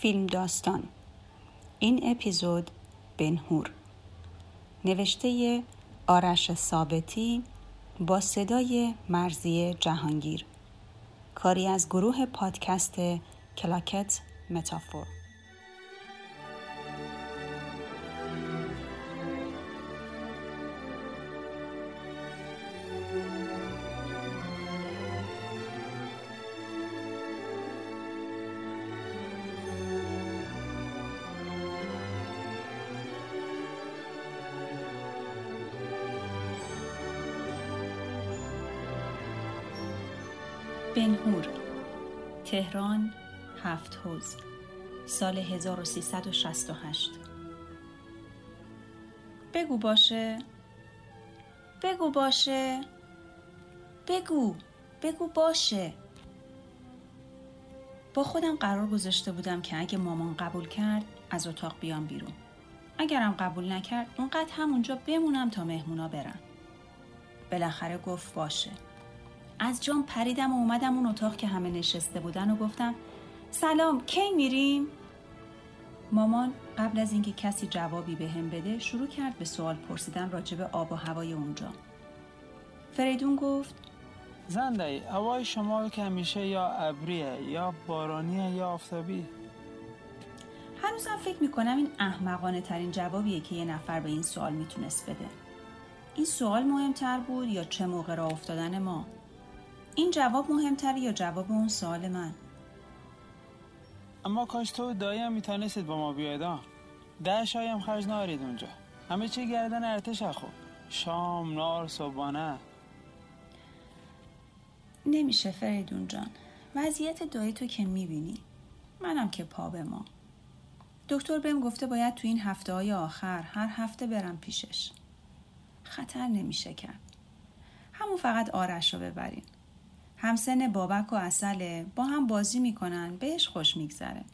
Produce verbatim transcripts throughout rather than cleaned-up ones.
فیلم داستان. این اپیزود بنهور، نوشته آرش ثابتی، با صدای مرزی جهانگیر، کاری از گروه پادکست کلاکت متافور. بنهور، تهران، هفت حوض، سال هزار و سیصد و شصت و هشت. بگو باشه، بگو باشه، بگو، بگو باشه. با خودم قرار گذاشته بودم که اگه مامان قبول کرد از اتاق بیام بیرون، اگرم قبول نکرد اونقدر همونجا بمونم تا مهمونا برن. بالاخره گفت باشه. از جام پریدم و اومدم اون اتاق که همه نشسته بودن و گفتم سلام، کی میریم؟ مامان قبل از اینکه کسی جوابی به هم بده شروع کرد به سوال پرسیدن راجب آب و هوای اونجا. فریدون گفت زنده هوای شمال که همیشه یا ابریه یا بارانیه یا آفتابی. هنوزم فکر میکنم این احمقانه ترین جوابیه که یه نفر به این سوال میتونست بده. این سوال مهمتر بود یا چه موقع راه افتادن ما؟ این جواب مهمتر یا جواب اون سوال من؟ اما کاش تو دایی هم میتونستید با ما بیایدان. ده شایی هم خرج نارید اونجا، همه چی گردن ارتش. خوب شام، نار، صبحانه. نمیشه فریدون جان، وضعیت دایی تو که میبینی، منم که پا به ما. دکتر بهم گفته باید تو این هفته های آخر هر هفته برم پیشش. خطر نمیشه کرد، همون فقط آرش رو ببرین. همسن بابک و عسل، با هم بازی میکنن، بهش خوش میگذره.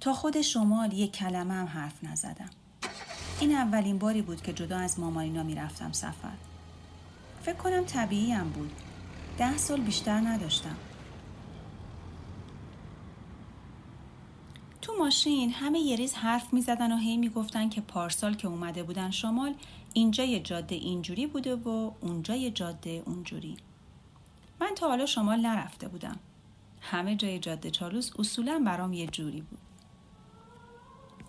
تا خود شمال یک کلمه هم حرف نزدم. این اولین باری بود که جدا از مامانینا میرفتم سفر. فکر کنم طبیعی هم بود، ده سال بیشتر نداشتم. تو ماشین همه یه ریز حرف میزدن و هی میگفتن که پارسال که اومده بودن شمال، اینجا یه جاده اینجوری بوده و اونجا یه جاده اونجوری. من تا حالا شمال نرفته بودم، همه جای جاده چالوس اصولا برام یه جوری بود.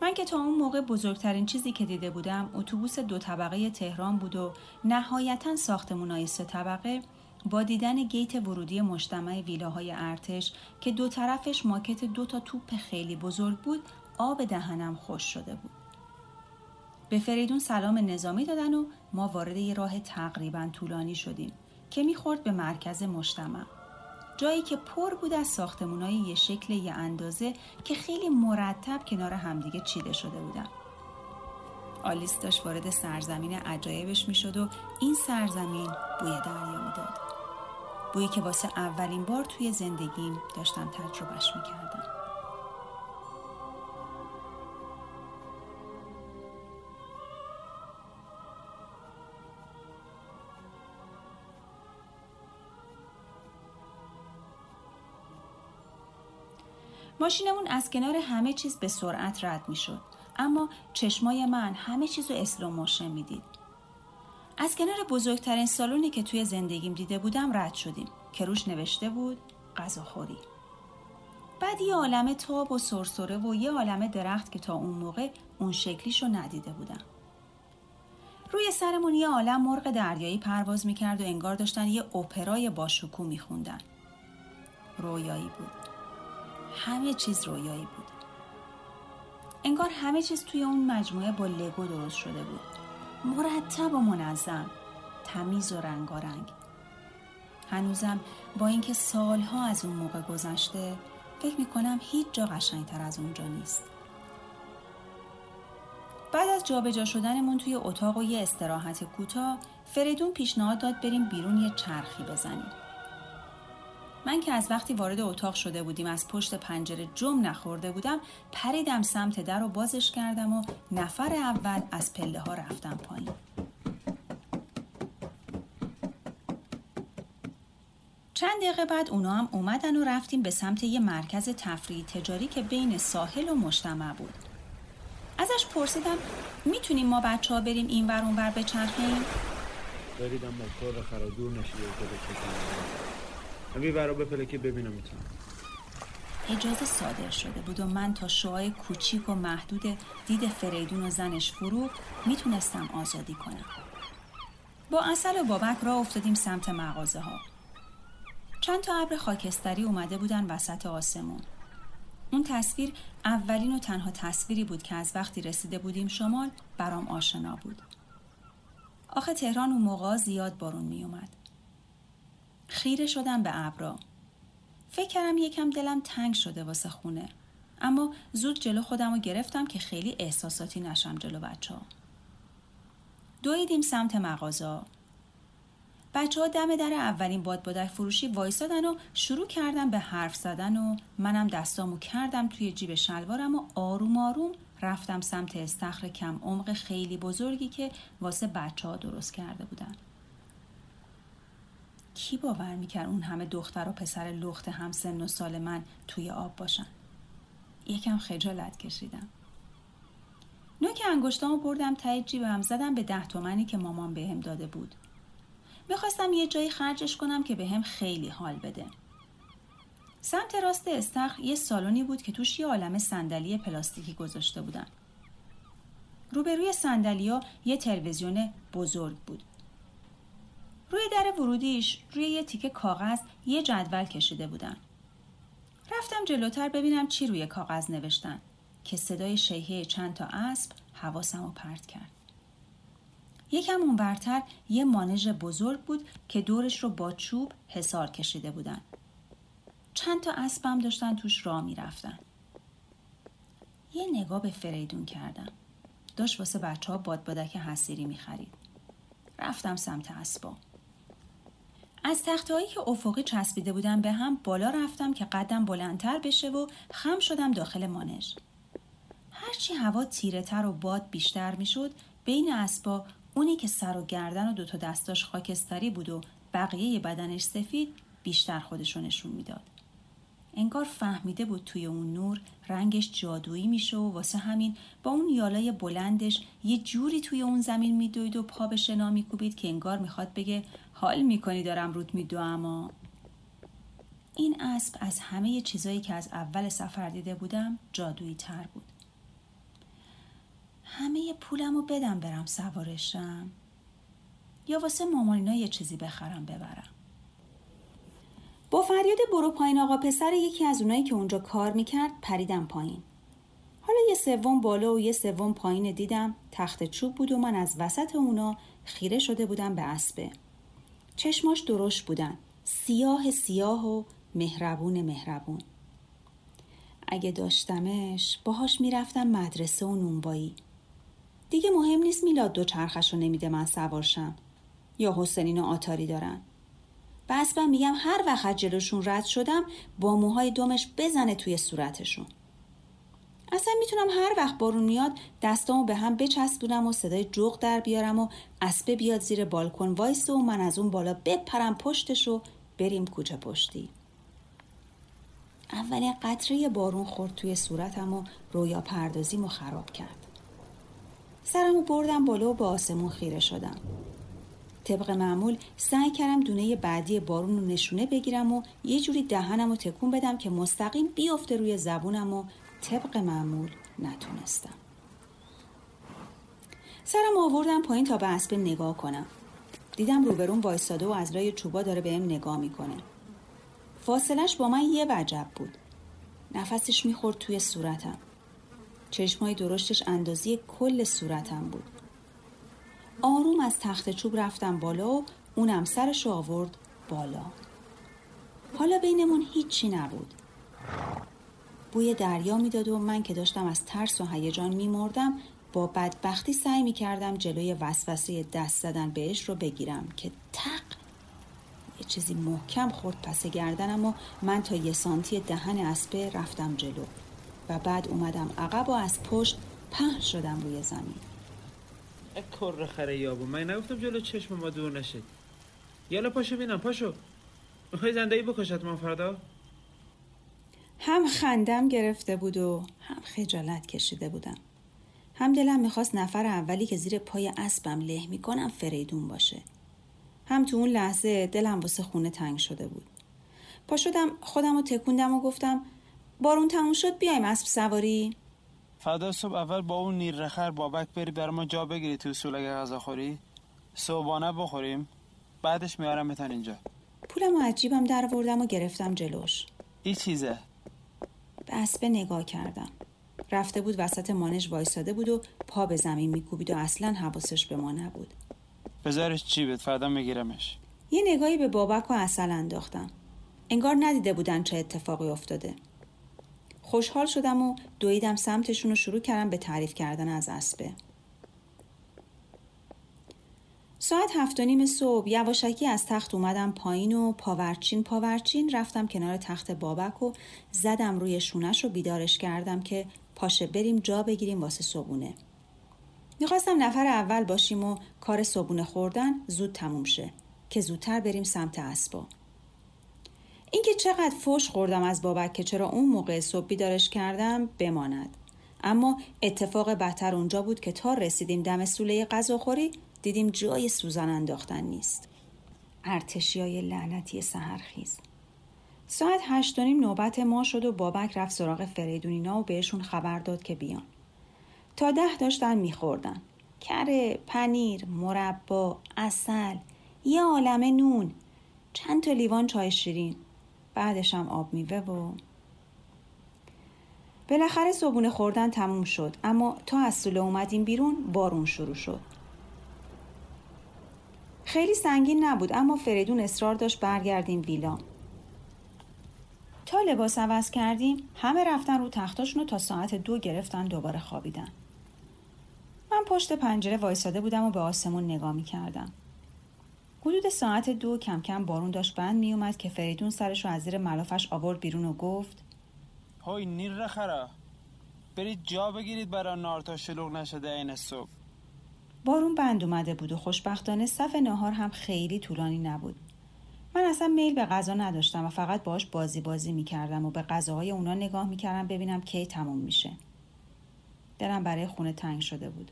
من که تا اون موقع بزرگترین چیزی که دیده بودم اتوبوس دو طبقه تهران بود و نهایتاً ساختمونای سه طبقه با دیدن گیت ورودی مجتمع ویلاهای ارتش که دو طرفش ماکت دو تا توپ خیلی بزرگ بود، آب دهنم خوش شده بود. به فریدون سلام نظامی دادن و ما وارد یه راه تقریباً طولانی شدیم که میخورد به مرکز مجتمع، جایی که پر بود از ساختمونای یه شکل یه اندازه که خیلی مرتب کنار همدیگه چیده شده بودن. آلیس داشت وارد سرزمین عجایبش میشد و این سرزمین بوی دریا میداد، بویی که واسه اولین بار توی زندگیم داشتم تجربهش میکردم. ماشینمون از کنار همه چیز به سرعت رد میشد، اما چشمای من همه چیزو اسلو موشن میدید. از کنار بزرگترین سالونی که توی زندگیم دیده بودم رد شدیم که روش نوشته بود غذاخوری. بعد یه عالمه تاب و سرسره و یه عالمه درخت که تا اون موقع اون شکلیشو ندیده بودم. روی سرمون یه عالم مرغ دریایی پرواز میکرد و انگار داشتن یه اپرای باشکوه میخوندن. رویایی بود، همه چیز رویایی بود. انگار همه چیز توی اون مجموعه با لگو درست شده بود، مرتب و منظم، تمیز و رنگارنگ. هنوزم با اینکه سالها از اون موقع گذشته، فکر میکنم هیچ جا قشنگتر از اونجا نیست. بعد از جابجا شدنمون توی اتاق و یه استراحت کوتاه، فریدون پیشنهاد داد بریم بیرون یه چرخی بزنیم. من که از وقتی وارد اتاق شده بودیم از پشت پنجره جم نخورده بودم، پریدم سمت در و بازش کردم و نفر اول از پله ها رفتم پایین. چند دقیقه بعد اونا هم اومدن و رفتیم به سمت یه مرکز تفریحی تجاری که بین ساحل و مجتمع بود. ازش پرسیدم میتونیم ما بچه ها بریم این ور اون ور بچرخیم؟ داریدم موتور خرا دور نشید و بچرخیم همین ور رو بپله که ببینم میتونم. اجازه صادر شده بود و من تا شعاع کوچیک و محدود دید فریدون و زنش فروخ میتونستم آزادی کنم. با عسل و بابک راه افتادیم سمت مغازه ها. چند تا ابر خاکستری اومده بودن وسط آسمون. اون تصویر اولین و تنها تصویری بود که از وقتی رسیده بودیم شمال برام آشنا بود. آخه تهران اون موقع زیاد بارون می اومد. خیره شدم به ابرا. فکر کردم یکم دلم تنگ شده واسه خونه. اما زود جلو خودم رو گرفتم که خیلی احساساتی نشم جلو بچه‌ها. دویدیم سمت مغازه. بچه ها دم در اولین بادبادک فروشی وایسادن و شروع کردن به حرف زدن و منم دستامو کردم توی جیب شلوارم و آروم آروم رفتم سمت استخر کم عمق خیلی بزرگی که واسه بچه ها درست کرده بودن. کی باور میکرد اون همه دختر و پسر لخت هم سن و سال من توی آب باشن؟ یکم خجالت کشیدم. نوک انگشتامو بردم ته جیبم زدم به ده تومانی که مامان بهم داده بود. میخواستم یه جایی خرجش کنم که به هم خیلی حال بده. سمت راست استخر یه سالونی بود که توش یه عالمه صندلی پلاستیکی گذاشته بودن. روبروی صندلی‌ها یه تلویزیون بزرگ بود. روی در ورودیش روی یه تیکه کاغذ یه جدول کشیده بودن. رفتم جلوتر ببینم چی روی کاغذ نوشتن که صدای شیهه چند تا اسب حواسمو پرت کرد. یکم اون برتر یه مانژ بزرگ بود که دورش رو با چوب حصار کشیده بودن. چند تا اسبم داشتن توش راه می‌رفتن. یه نگاه به فریدون کردم. داشت واسه بچه‌ها بادبادک حصیری می‌خرید. رفتم سمت اسبا. از تختهایی که افقی چسبیده بودن به هم بالا رفتم که قدم بلندتر بشه و خم شدم داخل مانژ. هرچی هوا تیره‌تر و باد بیشتر می‌شد، بین اسبا اونی که سر و گردن و دوتا دستاش خاکستری بود و بقیه بدنش سفید بیشتر خودشو نشون میداد. انگار فهمیده بود توی اون نور رنگش جادویی میشه و واسه همین با اون یالای بلندش یه جوری توی اون زمین میدوید و پا به شنا میکوبید که انگار میخواد بگه حال میکنی دارم رود میدوام. اما این اسب از همه چیزایی که از اول سفر دیده بودم جادویی تر بود. همه پولمو بدم برم سوارشم یا واسه مامانینا یه چیزی بخرم ببرم. با فریاد برو پایین آقا پسر یکی از اونایی که اونجا کار میکرد پریدم پایین. حالا یه سوم بالا و یه سوم پایین دیدم تخت چوب بود و من از وسط اونا خیره شده بودم به اسبه. چشماش درشت بودن، سیاه سیاه و مهربون مهربون. اگه داشتمش باهاش میرفتم مدرسه و نونوایی. دیگه مهم نیست میلاد دوچرخش رو نمیده من سوارشم یا حسنین و آتاری دارن. بس من میگم هر وقت جلوشون رد شدم با موهای دمش بزنه توی صورتشون. اصلا میتونم هر وقت بارون میاد دستامو به هم بچسبونم و صدای جغ در بیارم و اسبه بیاد زیر بالکن وایسه و من از اون بالا بپرم پشتش و بریم کوچه پشتی. اولین قطره بارون خورد توی صورتم و رویا پردازیمو خراب کرد. سرمو بردم بالا و به آسمون خیره شدم. طبق معمول سعی کردم دونه بعدی بارون رو نشونه بگیرم و یه جوری دهنمو تکون بدم که مستقیم بیفته روی زبونم و طبق معمول نتونستم. سرم آوردم پایین تا به اسب نگاه کنم. دیدم روبرون وایساده و از لای چوبا داره بهم نگاه میکنه. فاصلش با من یه وجب بود. نفسش میخورد توی صورتم. چشمای درشتش اندازی کل صورتم بود. آروم از تخت چوب رفتم بالا و اونم سرشو آورد بالا. حالا بینمون هیچی نبود. بوی دریا میداد و من که داشتم از ترس و هیجان میمردم با بدبختی سعی میکردم جلوی وسوسه دست زدن بهش رو بگیرم که تق یه چیزی محکم خورد پس گردنم و من تا یه سانتی دهن اسبه رفتم جلو و بعد اومدم عقب و از پشت پهن شدم روی زمین. اکر خره یابو من نگفتم جلو چشم ما دور نشد. یالا پاشو بینم پاشو. میخوای زنده‌ای بکشت ما فردا؟ هم خندم گرفته بود و هم خجالت کشیده بودم. هم دلم میخواست نفر اولی که زیر پای اسبم له میکنم فریدون باشه. هم تو اون لحظه دلم واسه خونه تنگ شده بود. پا شدم خودم رو تکوندم و گفتم بارون تموم شد بیایم اسب سواری؟ فردا صبح اول با اون نیرخر بابک بری برای ما جا بگیری تو اصول اگه غذا خوری. صبحانه بخوریم بعدش میارم بتن اینجا. پولم از جیبم در آوردم و گرفتم جلوش. این چیزه؟ به اسب نگاه کردم. رفته بود وسط مانش وایساده بود و پا به زمین میکوبید و اصلا حواسش به ما نبود. بذارش جیبت فردا میگیرمش. یه نگاهی به بابک و عسل انداختم. انگار ندیده بودن چه اتفاقی افتاده. خوشحال شدم و دویدم سمتشون و شروع کردم به تعریف کردن از اسبه. ساعت هفت و نیم صبح یواشکی از تخت اومدم پایین و پاورچین پاورچین رفتم کنار تخت بابک و زدم روی شونش و بیدارش کردم که پاشه بریم جا بگیریم واسه صبحونه. میخواستم نفر اول باشیم و کار صبحونه خوردن زود تموم شه که زودتر بریم سمت اسبا. اینکه چقدر فوش خوردم از بابک که چرا اون موقع صبح بیدارش کردم بماند. اما اتفاق بدتر اونجا بود که تا رسیدیم دم سوله غذاخوری دیدیم جای سوزن انداختن نیست. ارتشیای لعنتی سحرخیز. ساعت هشت و نیم نوبت ما شد و بابک رفت سراغ فریدونینا و بهشون خبر داد که بیان. تا ده داشتن میخوردن. کره، پنیر، مربا، عسل، یه عالمه نون، چند تا لیوان چای شیرین. بعدش هم آب میوه و... بالاخره صبحونه خوردن تموم شد. اما تا از سوله اومدیم بیرون بارون شروع شد. خیلی سنگین نبود اما فریدون اصرار داشت برگردیم ویلا. تا لباس عوض کردیم همه رفتن رو تختاشون و تا ساعت دو گرفتن دوباره خوابیدن. من پشت پنجره وایساده بودم و به آسمون نگاه می کردم. حدود ساعت دو کم کم بارون داشت بند می اومد که فریدون سرش رو از زیر ملافش آورد بیرون و گفت های نیر خرا برید جا بگیرید برای نار تا شلوغ نشده این صبح. بارون بند اومده بود و خوشبختانه صف ناهار هم خیلی طولانی نبود. من اصلا میل به غذا نداشتم و فقط باهاش بازی بازی میکردم و به غذاهای اونا نگاه میکردم ببینم کی تموم میشه. دلم برای خونه تنگ شده بود.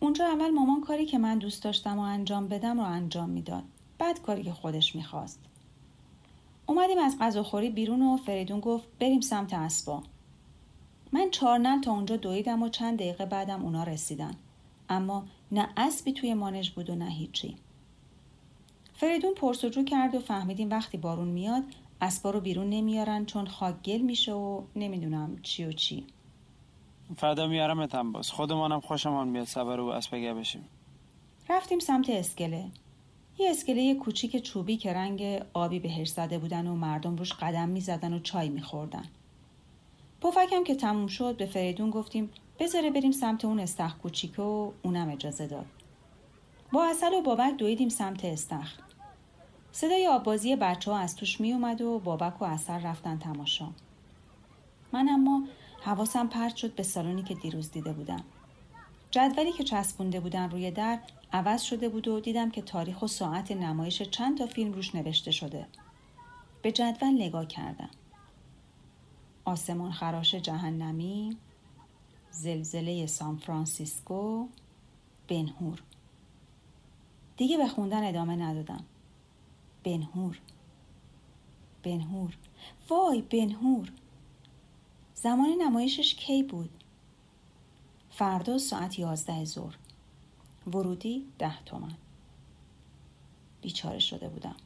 اونجا اول مامان کاری که من دوست داشتم و انجام بدم رو انجام میداد. بعد کاری که خودش میخواست. اومدیم از غذاخوری بیرون و فریدون گفت بریم سمت اسبا. من چارنل تا اونجا دویدم و چند دقیقه بعدم اونا رسیدن. اما نه اسبی توی مانش بود و نه هیچی. فریدون پرسجو کرد و فهمیدیم وقتی بارون میاد اسبا رو بیرون نمیارن چون خاک گل میشه و نمیدونم چی و چی. فردا میارمت هم باز. خودمانم خوشمان میاد سوار و اسب بشیم. رفتیم سمت اسکله. یه اسکله کوچیک چوبی که رنگ آبی بهش زده بودن و مردم روش قدم میزدن و چای میخوردن. پفکم که تموم شد به فریدون گفتیم بذاره بریم سمت اون استخر کوچیکه و اونم اجازه داد. با عسل و بابک دویدیم سمت استخر. صدای آبازی بچه ها از توش می اومد و بابک و عسل رفتن تماشا. من اما حواسم پرت شد به سالونی که دیروز دیده بودم. جدولی که چسبونده بودن روی در عوض شده بود و دیدم که تاریخ و ساعت نمایش چند تا فیلم روش نوشته شده. به جدول نگاه کردم. آسمان خراش جهنمی، زلزله سان فرانسیسکو، بنهور. دیگه به خوندن ادامه ندادم. بنهور بنهور وای بنهور. زمان نمایشش کی بود؟ فردا ساعت یازده ظهر. ورودی ده تومن. بیچاره شده بودم.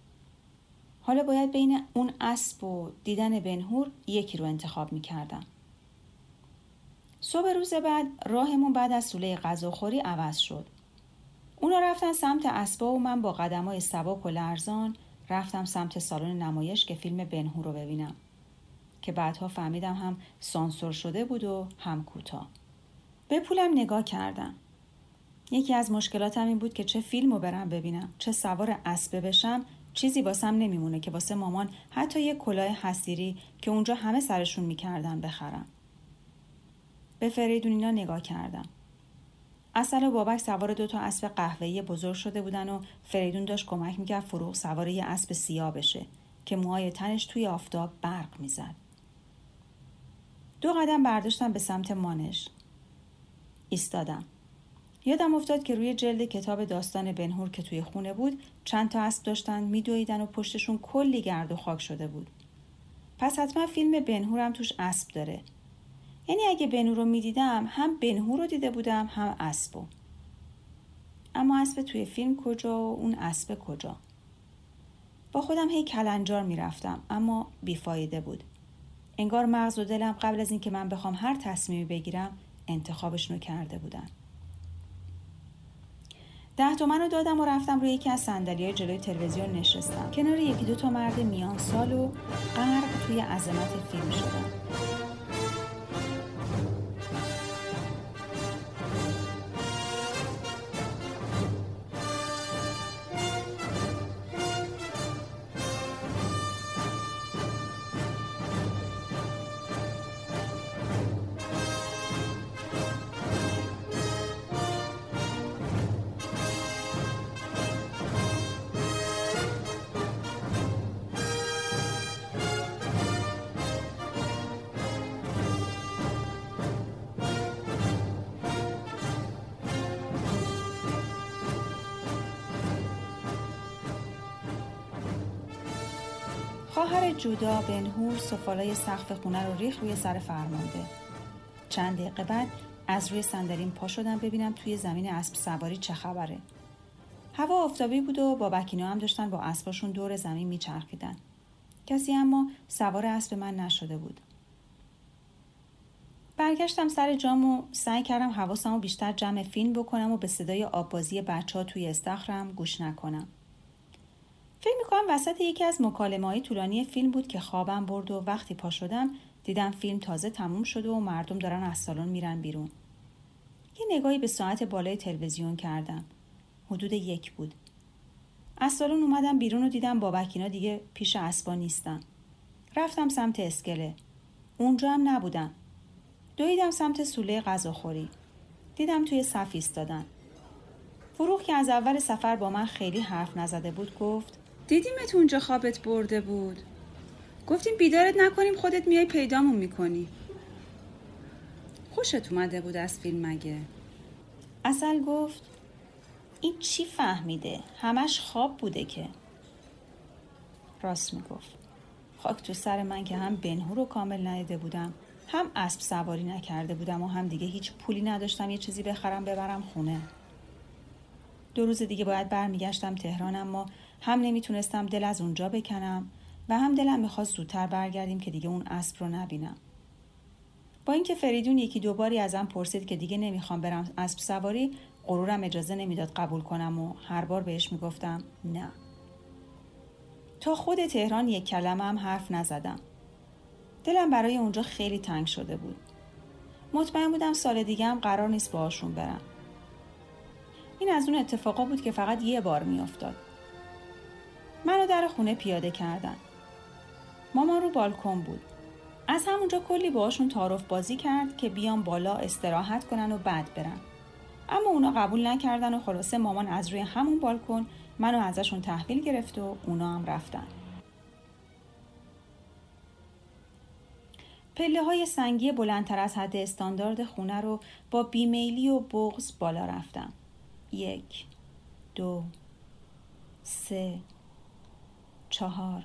حالا باید بین اون اسب و دیدن بنهور یکی رو انتخاب میکردم. صبح روز بعد راهمون بعد از سوله غذاخوری عوض شد. اونا رفتن سمت اسبا و من با قدمای سبک و لرزان رفتم سمت سالن نمایش که فیلم بنهور رو ببینم که بعدها فهمیدم هم سانسور شده بود و هم کوتاه. به پولم نگاه کردم. یکی از مشکلاتم این بود که چه فیلمو برم ببینم، چه سوار اسبه بشم. چیزی واسم نمیمونه که واسه مامان حتی یه کلاه حصیری که اونجا همه سرشون میکردن بخرم. به فریدونینا نگاه کردم. عسل و بابک سوار دو تا اسب قهوه‌ای بزرگ شده بودن و فریدون داشت کمک میکرد فروخ سوار یه اسب سیاه بشه که موهای تنش توی آفتاب برق میزد. دو قدم برداشتم به سمت مانش. ایستادم. یادم افتاد که روی جلد کتاب داستان بنهور که توی خونه بود چند تا اسب داشتن میدویدن و پشتشون کلی گرد و خاک شده بود. پس حتما فیلم بنهورم توش اسب داره. یعنی اگه بنهور رو میدیدم هم بنهور رو دیده بودم هم اسبو. اما اسب توی فیلم کجا و اون اسب کجا؟ با خودم هی کلنجار میرفتم اما بیفایده بود. انگار مغز و دلم قبل از این که من بخوام هر تصمیمی بگیرم انتخابش رو کرده بودن. ده تومن رو دادم و رفتم روی یکی از صندلی‌های جلوی تلویزیون نشستم. کنار یکی دو تا مرد میان سال و غرق توی عظمت فیلم شدم. خواهر جودا بنهور سفالای سقف خونه رو ریخ روی سر فرمانده. چند دقیقه بعد از روی صندلیم پا شدم ببینم توی زمین اسب سواری چه خبره. هوا آفتابی بود و بابک اینا هم داشتن با اسباشون دور زمین میچرخیدن. کسی اما سوار اسب من نشده بود. برگشتم سر جام و سعی کردم حواسمو بیشتر جمع فیلم بکنم و به صدای آبازی بچه‌ها توی استخرم گوش نکنم. فکر میکنم وسط یکی از مکالمه‌های طولانی فیلم بود که خوابم برد و وقتی پا شدم دیدم فیلم تازه تموم شده و مردم دارن از سالن میرن بیرون. یه نگاهی به ساعت بالای تلویزیون کردم. حدود یک بود. از سالن اومدم بیرون و دیدم بابکینا دیگه پیش اسبا نیستن. رفتم سمت اسکله. اونجا هم نبودن. دویدم سمت سوله غذاخوری. دیدم توی صف ایستادن. فروخ که از اول سفر با من خیلی حرف نزده بود گفت دیدیمت اونجا خوابت برده بود. گفتیم بیدارت نکنیم خودت میای پیدامون میکنی. خوشت اومده بود از فیلم مگه؟ عسل گفت این چی فهمیده؟ همش خواب بوده که. راست میگفت. خاک تو سر من که هم بنهور رو کامل ندیده بودم، هم اسب سواری نکرده بودم و هم دیگه هیچ پولی نداشتم یه چیزی بخرم ببرم خونه. دو روز دیگه باید برمیگشتم تهران اما هم نمیتونستم دل از اونجا بکنم و هم دلم میخواست زودتر برگردیم که دیگه اون اسب رو نبینم. با اینکه فریدون یکی دو باری ازم پرسید که دیگه نمیخوام برم اسب سواری، غرورم اجازه نمیداد قبول کنم و هر بار بهش میگفتم نه. تا خود تهران یک کلمه هم حرف نزدم. دلم برای اونجا خیلی تنگ شده بود. مطمئن بودم سال دیگه هم قرار نیست باهاشون برم. این از اون اتفاقا بود که فقط یه بار میافتاد. منو در خونه پیاده کردن. مامان رو بالکن بود. از همونجا کلی باهاشون تعارف بازی کرد که بیام بالا استراحت کنن و بعد برن. اما اونا قبول نکردن و خلاصه مامان از روی همون بالکن منو ازشون تحویل گرفت و اونا هم رفتن. پله‌های سنگی بلندتر از حد استاندارد خونه رو با بیمیلی و بغض بالا رفتم. یک، دو، سه، چهار.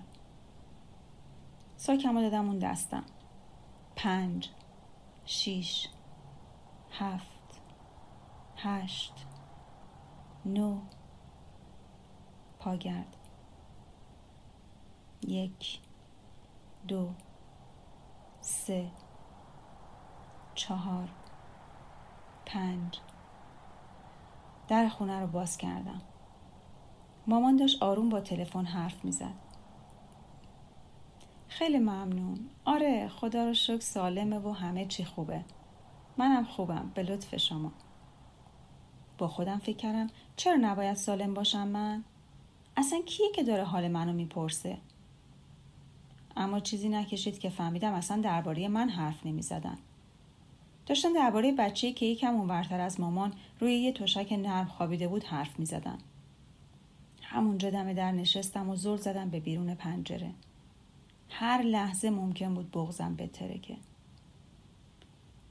ساکم رو دادم اون دستم. پنج، شیش، هفت، هشت، نو. پاگرد. یک، دو، سه، چهار، پنج. در خونه رو باز کردم. مامان داشت آروم با تلفن حرف میزد. خیلی ممنون. آره خدا رو شکر سالمه و همه چی خوبه. منم خوبم به لطف شما. با خودم فکر کردم چرا نباید سالم باشم من؟ اصلا کیه که داره حال منو میپرسه؟ اما چیزی نکشید که فهمیدم اصلا درباره من حرف نمیزدن. داشتن درباره بچه‌ای که یکم اونورتر از مامان روی یه تشک نرم خوابیده بود حرف می‌زدن. همونجا دم در نشستم و زل زدم به بیرون پنجره. هر لحظه ممکن بود بغضم بترکه.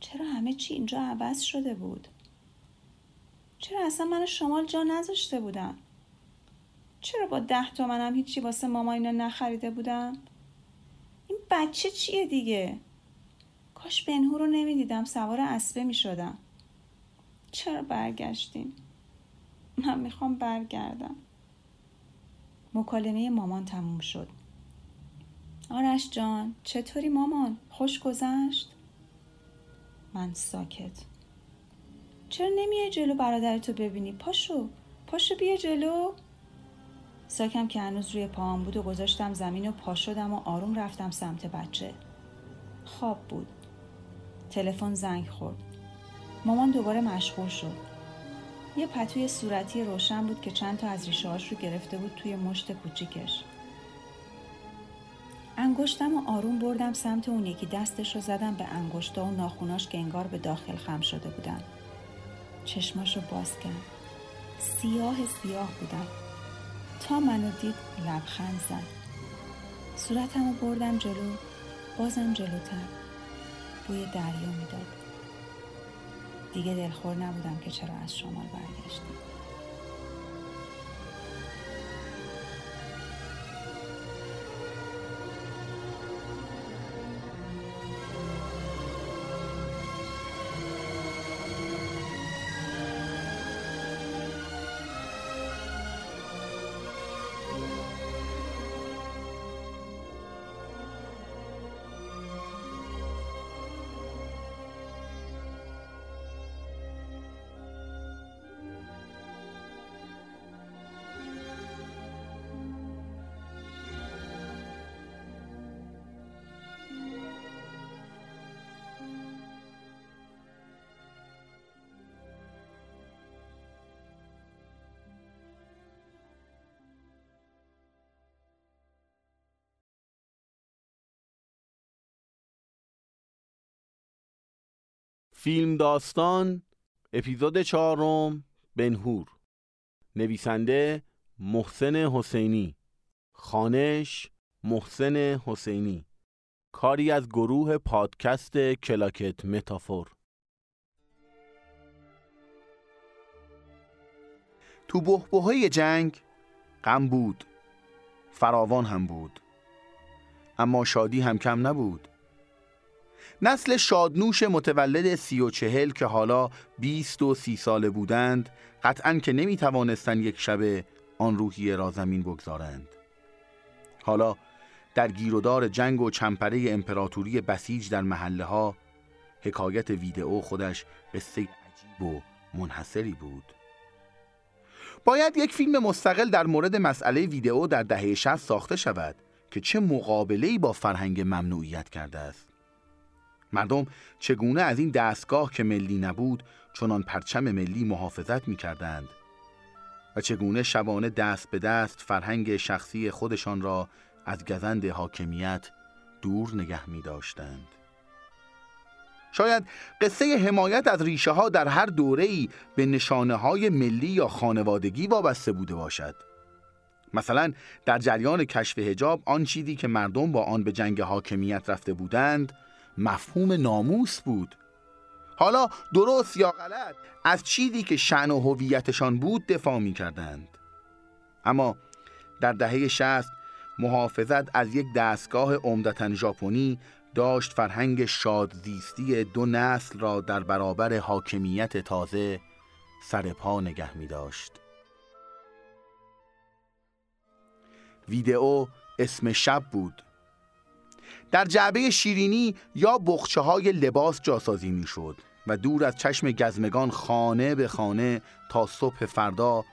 چرا همه چی اینجا عوض شده بود؟ چرا اصلا من شمال جا نذاشته بودم؟ چرا با ده تومنم هیچی واسه ماما اینا نخریده بودم؟ این بچه چیه دیگه؟ کاش بنهور رو نمیدیدم، سوار اسبه میشدم. چرا برگشتیم؟ من میخوام برگردم. مکالمه مامان تموم شد. آرش جان، چطوری مامان؟ خوش گذشت؟ من ساکت. چرا نمیای جلو برادرتو ببینی؟ پاشو پاشو بیا جلو. ساکم که هنوز روی پاهم بود و گذاشتم زمین و پا شدم و آروم رفتم سمت بچه. خواب بود. تلفن زنگ خورد. مامان دوباره مشغول شد. یه پتوی صورتی روشن بود که چند تا از ریشه‌هاش رو گرفته بود توی مشت کوچیکش. انگشتم و آروم بردم سمت اون یکی، دستش رو زدم به انگشتا و ناخوناش که انگار به داخل خم شده بودن. چشماش رو باز کرد. سیاه سیاه بودن. تا منو دید لبخند زد. صورتم رو بردم جلو، بازم جلوتر. بوی دریا میداد. دیگه دلخور نبودم که چرا از شمال برگشتم. فیلم داستان، اپیزود چهارم، بنهور. نویسنده محسن حسینی، خوانش محسن حسینی. کاری از گروه پادکست کلاکت متافور. تو بحبوحای جنگ غم بود، فراوان هم بود، اما شادی هم کم نبود. نسل شادنوش متولد سی و چهل که حالا بیست و سی ساله بودند، قطعاً که نمی توانستن یک شب آن روحیه را زمین بگذارند. حالا در گیرودار جنگ و چمپره امپراتوری بسیج در محله ها، حکایت ویدئو خودش قصه عجیب و منحصری بود. باید یک فیلم مستقل در مورد مسئله ویدئو در دهه شصت ساخته شود که چه مقابله‌ای با فرهنگ ممنوعیت کرده است. مردم چگونه از این دستگاه که ملی نبود چنان پرچم ملی محافظت می کردند و چگونه شبانه دست به دست فرهنگ شخصی خودشان را از گزند حاکمیت دور نگه می داشتند. شاید قصه حمایت از ریشه ها در هر دوره‌ای به نشانه های ملی یا خانوادگی وابسته بوده باشد. مثلا در جریان کشف حجاب، آن چیزی که مردم با آن به جنگ حاکمیت رفته بودند مفهوم ناموس بود. حالا درست یا غلط، از چیزی که شأن و هویتشان بود دفاع می کردند. اما در دهه شصت محافظت از یک دستگاه عمدتاً ژاپنی داشت فرهنگ شادزیستی دو نسل را در برابر حاکمیت تازه سر پا نگه می داشت. ویدئو اسم شب بود. در جعبه شیرینی یا بخچه های لباس جاسازی می شد و دور از چشم گزمگان خانه به خانه تا صبح فردا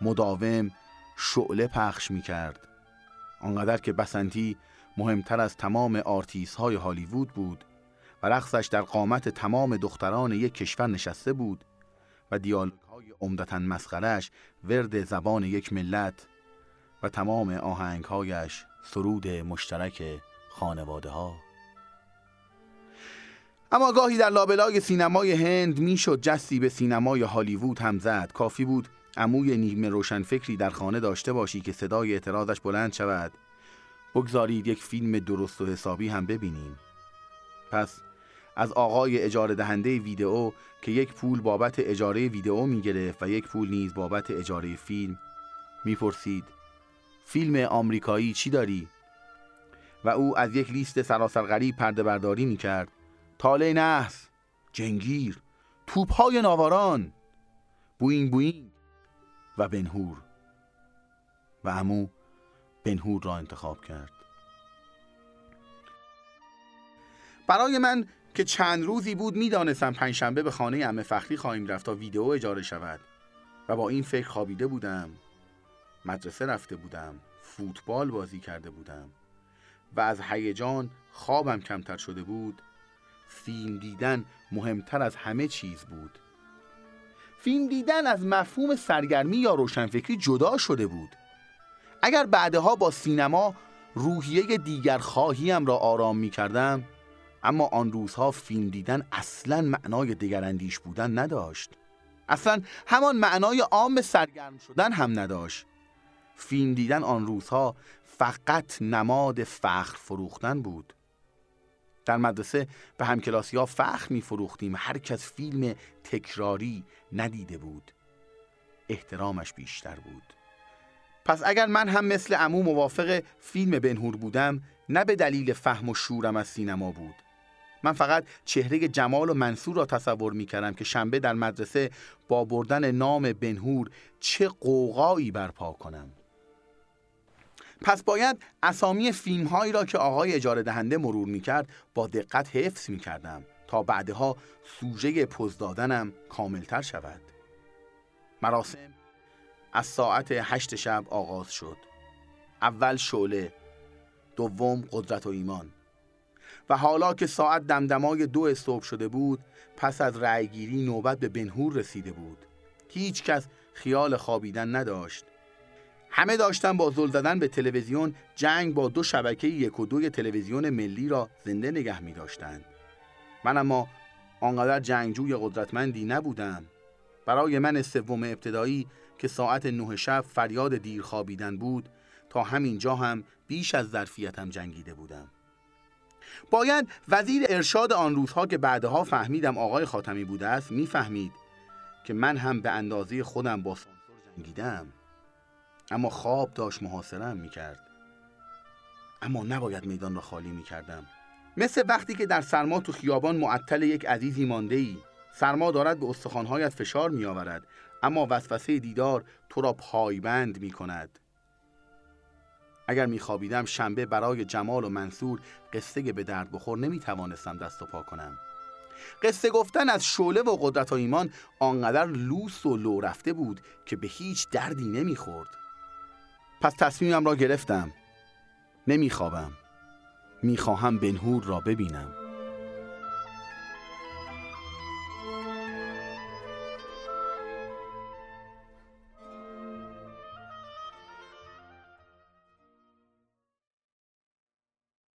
مداوم شعله پخش می کرد. آنقدر که بسنتی مهمتر از تمام آرتیست های هالیوود بود و رقصش در قامت تمام دختران یک کشور نشسته بود و دیالوگ های عمدتاً مسخره‌اش ورد زبان یک ملت و تمام آهنگ هایش سرود مشترک خانواده ها. اما گاهی در لابلای سینمای هند میشد جستی به سینمای هالیوود هم زد. کافی بود عموی نیمه روشنفکری در خانه داشته باشی که صدای اعتراضش بلند شود. بگذارید یک فیلم درست و حسابی هم ببینیم. پس از آقای اجاره دهنده ویدئو که یک پول بابت اجاره ویدئو میگرفت و یک پول نیز بابت اجاره فیلم، میپرسید فیلم آمریکایی چی داری؟ و او از یک لیست سراسر غریب پرده برداری میکرد. تاله نحس، جنگیر، توپهای ناواران، بوینگ بوینگ و بنهور. و عمو بنهور را انتخاب کرد. برای من که چند روزی بود میدانستم پنجشنبه به خانه عمه فخری خواهیم رفت تا ویدئو اجاره شود و با این فکر خوابیده بودم، مدرسه رفته بودم، فوتبال بازی کرده بودم و از هیجان خوابم کمتر شده بود. فیلم دیدن مهمتر از همه چیز بود. فیلم دیدن از مفهوم سرگرمی یا روشنفکری جدا شده بود. اگر بعدها با سینما روحیه دیگرخواهیم را آرام می کردم، اما آن روزها فیلم دیدن اصلا معنای دگراندیش بودن نداشت. اصلا همان معنای عام سرگرم شدن هم نداشت. فیلم دیدن آن روزها فقط نماد فخر فروختن بود. در مدرسه به همکلاسی‌ها فخر می فروختیم. هر کس فیلم تکراری ندیده بود، احترامش بیشتر بود. پس اگر من هم مثل عمو موافق فیلم بنهور بودم، نه به دلیل فهم و شورم از سینما بود. من فقط چهره جمال و منصور را تصور می کردم که شنبه در مدرسه با بردن نام بنهور چه قوقایی برپا کنم. پس باید اسامی فیلم هایی را که آقای اجاره دهنده مرور می کرد با دقت حفظ می کردم تا بعدها سوژه پوز دادنم کاملتر شود. مراسم از ساعت هشت شب آغاز شد. اول شعله، دوم قدرت و ایمان. و حالا که ساعت دمدمای دو صبح شده بود، پس از رأیگیری نوبت به بنهور رسیده بود. هیچ کس خیال خوابیدن نداشت. همه داشتن با زل زدن به تلویزیون جنگ با دو شبکه یک و دوی تلویزیون ملی را زنده نگه می داشتن. من اما آنقدر جنگجوی قدرتمندی نبودم. برای من سوم ابتدایی که ساعت نه شب فریاد دیر خوابیدن بود، تا همین جا هم بیش از ظرفیتم جنگیده بودم. باید وزیر ارشاد آن روزها که بعدها فهمیدم آقای خاتمی بوده است میفهمید که من هم به اندازه خودم با سانسور جنگیدم. اما خواب داشت محاصره‌ام میکرد. اما نباید میدان را خالی میکردم. مثل وقتی که در سرما تو خیابان معطل یک عزیزی مانده‌ای، سرما دارد به استخوان‌هایت فشار میآورد، اما وسوسه دیدار تو را پایبند میکند. اگر میخوابیدم شنبه برای جمال و منصور قصه به درد بخور نمیتوانستم دست و پا کنم. قصه گفتن از شعله و قدرت و ایمان آنقدر لوس و لو رفته بود که به هیچ دردی نمیخورد. پس تصمیمم را گرفتم. نمیخوابم. میخواهم بنهور را ببینم.